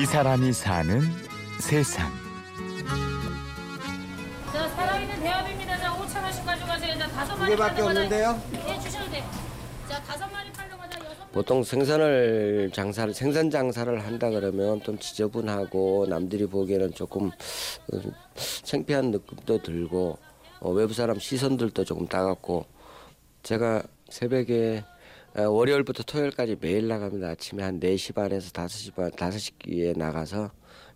이 사람이 사는 세상. 자, 살아있는 대합입니다. 자, 5,000원씩 가져가세요. 자, 5마리 밖에 없는데요? 네, 주셔도 돼요. 자, 5마리 팔려고 하자. 보통 생선 장사를 한다 그러면 좀 지저분하고 남들이 보기에는 조금 창피한 느낌도 들고 외부 사람 시선들도 조금 따갑고, 제가 새벽에 월요일부터 토요일까지 매일 나갑니다. 아침에 한 4시 반에서 5시 반, 5시에 나가서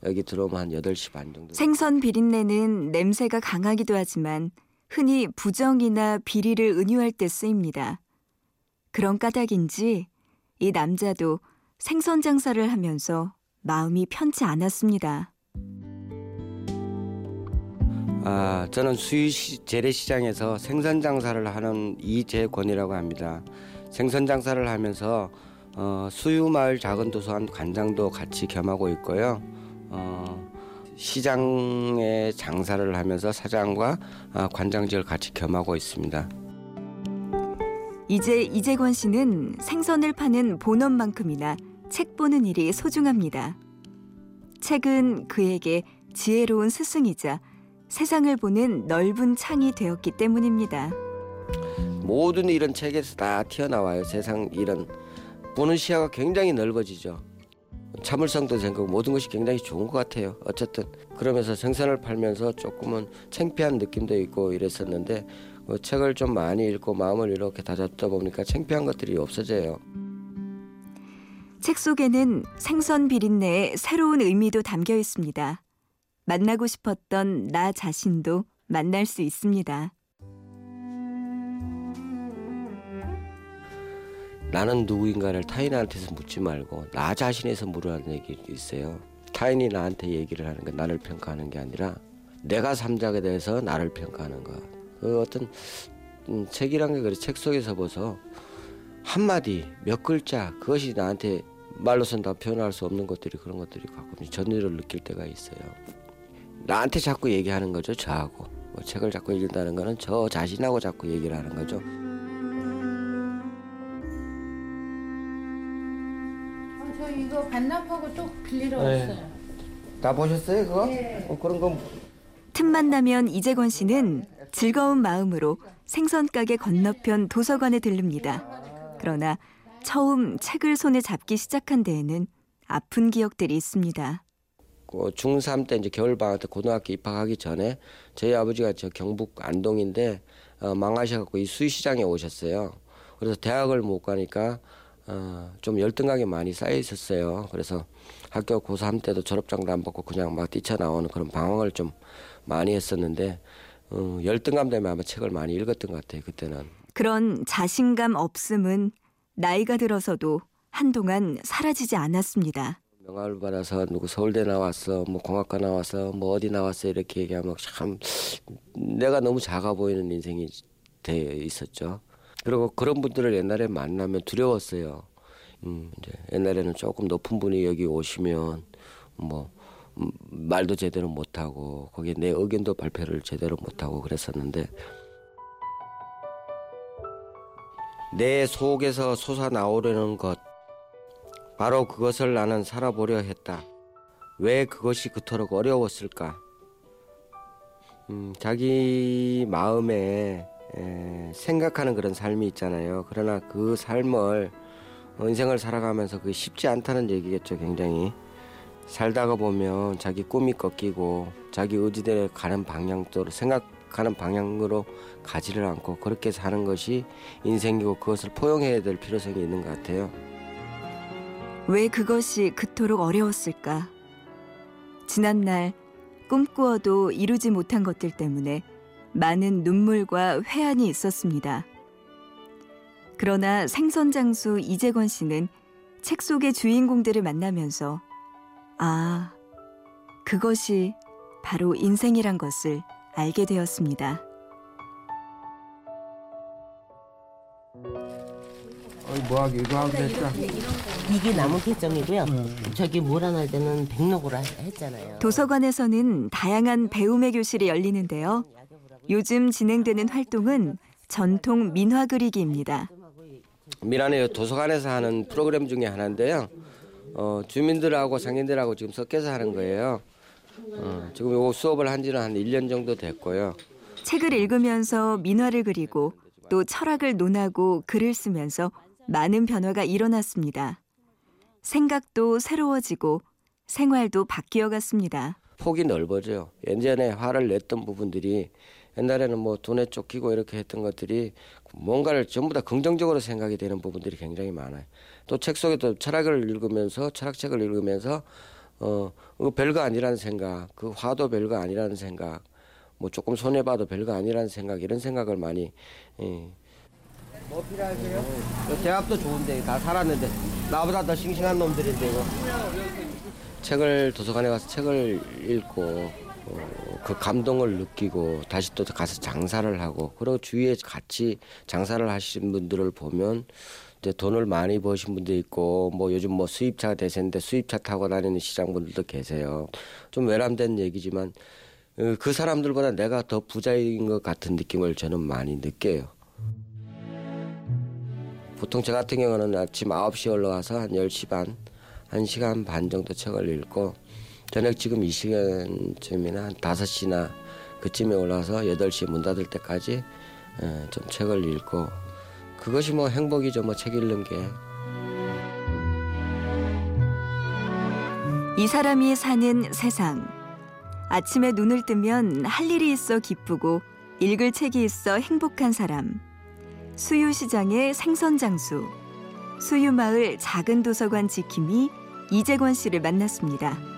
여기 들어오면 한 8시 반 정도. 생선 비린내는 냄새가 강하기도 하지만 흔히 부정이나 비리를 은유할 때 쓰입니다. 그런 까닭인지 이 남자도 생선 장사를 하면서 마음이 편치 않았습니다. 아, 저는 수유 재래시장에서 생선 장사를 하는 이재권이라고 합니다. 생선 장사를 하면서 수유마을 작은 도서관 관장도 같이 겸하고 있고요. 시장의 장사를 하면서 사장과 관장직을 같이 겸하고 있습니다. 이제 이재권 씨는 생선을 파는 본업만큼이나 책 보는 일이 소중합니다. 책은 그에게 지혜로운 스승이자 세상을 보는 넓은 창이 되었기 때문입니다. 모든 이런 책에서 다 튀어나와요. 세상 이런 보는 시야가 굉장히 넓어지죠. 참을성도 생기고 모든 것이 굉장히 좋은 것 같아요. 어쨌든 그러면서 생선을 팔면서 조금은 창피한 느낌도 있고 이랬었는데, 책을 좀 많이 읽고 마음을 이렇게 다잡다 보니까 창피한 것들이 없어져요. 책 속에는 생선 비린내의 새로운 의미도 담겨 있습니다. 만나고 싶었던 나 자신도 만날 수 있습니다. 나는 누구인가를 타인한테서 묻지 말고 나 자신에서 물으라는 얘기 있어요. 타인이 나한테 얘기를 하는 게 나를 평가하는 게 아니라 내가 삼작에 대해서 나를 평가하는 것. 그 어떤 책이란 게 그래. 책 속에서 보서 한마디 몇 글자 그것이 나한테 말로선 다 표현할 수 없는 것들이, 그런 것들이 가끔 전율을 느낄 때가 있어요. 나한테 자꾸 얘기하는 거죠. 저하고. 뭐 책을 자꾸 읽는다는 거는 저 자신하고 자꾸 얘기를 하는 거죠. 이거 반납하고 또 빌리러 왔어요. 다 보셨어요, 그거? 네. 그런 거. 틈만 나면 이재권 씨는 즐거운 마음으로 생선 가게 건너편 도서관에 들릅니다. 그러나 처음 책을 손에 잡기 시작한 데에는 아픈 기억들이 있습니다. 중3 때 이제 겨울 방학 때 고등학교 입학하기 전에 저희 아버지가 저 경북 안동인데 망하셔갖고 이 수유시장에 오셨어요. 그래서 대학을 못 가니까 좀 열등감이 많이 쌓여 있었어요. 그래서 학교 고3 때도 졸업장도 안 받고 그냥 막 뛰쳐나오는 그런 방황을 좀 많이 했었는데, 열등감 때문에 아마 책을 많이 읽었던 것 같아요, 그때는. 그런 자신감 없음은 나이가 들어서도 한동안 사라지지 않았습니다. 명함을 받아서 누구 서울대 나왔어, 뭐 공학과 나왔어, 뭐 어디 나왔어 이렇게 얘기하면 참 내가 너무 작아 보이는 인생이 되어 있었죠. 그리고 그런 분들을 옛날에 만나면 두려웠어요. 이제 옛날에는 조금 높은 분이 여기 오시면 뭐 말도 제대로 못하고 거기에 내 의견도 발표를 제대로 못하고 그랬었는데, 내 속에서 솟아나오려는 것, 바로 그것을 나는 살아보려 했다. 왜 그것이 그토록 어려웠을까? 자기 마음에 생각하는 그런 삶이 있잖아요. 그러나 그 삶을, 인생을 살아가면서 그게 쉽지 않다는 얘기겠죠. 굉장히 살다가 보면 자기 꿈이 꺾이고 자기 의지대로 가는 방향대로, 생각하는 방향으로 가지를 않고 그렇게 사는 것이 인생이고 그것을 포용해야 될 필요성이 있는 것 같아요. 왜 그것이 그토록 어려웠을까? 지난날 꿈꾸어도 이루지 못한 것들 때문에 많은 눈물과 회한이 있었습니다. 그러나 생선장수 이재권 씨는 책 속의 주인공들을 만나면서 아, 그것이 바로 인생이란 것을 알게 되었습니다. 뭐하게 이거 하면 됐다. 이게 나무 개정이고요. 저기 모란할 때는 백록으로 했잖아요. 도서관에서는 다양한 배움의 교실이 열리는데요. 요즘 진행되는 활동은 전통 민화 그리기입니다. 민화는 도서관에서 하는 프로그램 중에 하나인데요. 주민들하고 장애인들하고 지금 섞여서 하는 거예요. 지금 요 수업을 한 지는 한 1년 정도 됐고요. 책을 읽으면서 민화를 그리고 또 철학을 논하고 글을 쓰면서 많은 변화가 일어났습니다. 생각도 새로워지고 생활도 바뀌어갔습니다. 폭이 넓어져요. 예전에 화를 냈던 부분들이 옛날에는 뭐 돈에 쫓기고 이렇게 했던 것들이 뭔가를 전부 다 긍정적으로 생각이 되는 부분들이 굉장히 많아요. 또 책 속에도 철학을 읽으면서 철학책을 읽으면서 별거 아니라는 생각, 그 화도 별거 아니라는 생각, 뭐 조금 손해봐도 별거 아니라는 생각 이런 생각을 많이. 뭐 필요하세요? 대학도 좋은데 다 살았는데 나보다 더 싱싱한 놈들인데 이거. 책을 도서관에 가서 책을 읽고 그 감동을 느끼고 다시 또 가서 장사를 하고 그리고 주위에 같이 장사를 하시는 분들을 보면 이제 돈을 많이 버신 분도 있고 뭐 요즘 뭐 수입차가 대세인데 수입차 타고 다니는 시장분들도 계세요. 좀 외람된 얘기지만 그 사람들보다 내가 더 부자인 것 같은 느낌을 저는 많이 느껴요. 보통 저 같은 경우는 아침 9시에 올라와서 한 10시 반 1시간 반 정도 책을 읽고 저녁 지금 이 시간쯤이나 한 5시나 그쯤에 올라와서 8시에 문 닫을 때까지 좀 책을 읽고 그것이 뭐 행복이죠. 뭐 책 읽는 게. 이 사람이 사는 세상. 아침에 눈을 뜨면 할 일이 있어 기쁘고 읽을 책이 있어 행복한 사람. 수유시장의 생선장수. 수유마을 작은 도서관 지킴이 이재권 씨를 만났습니다.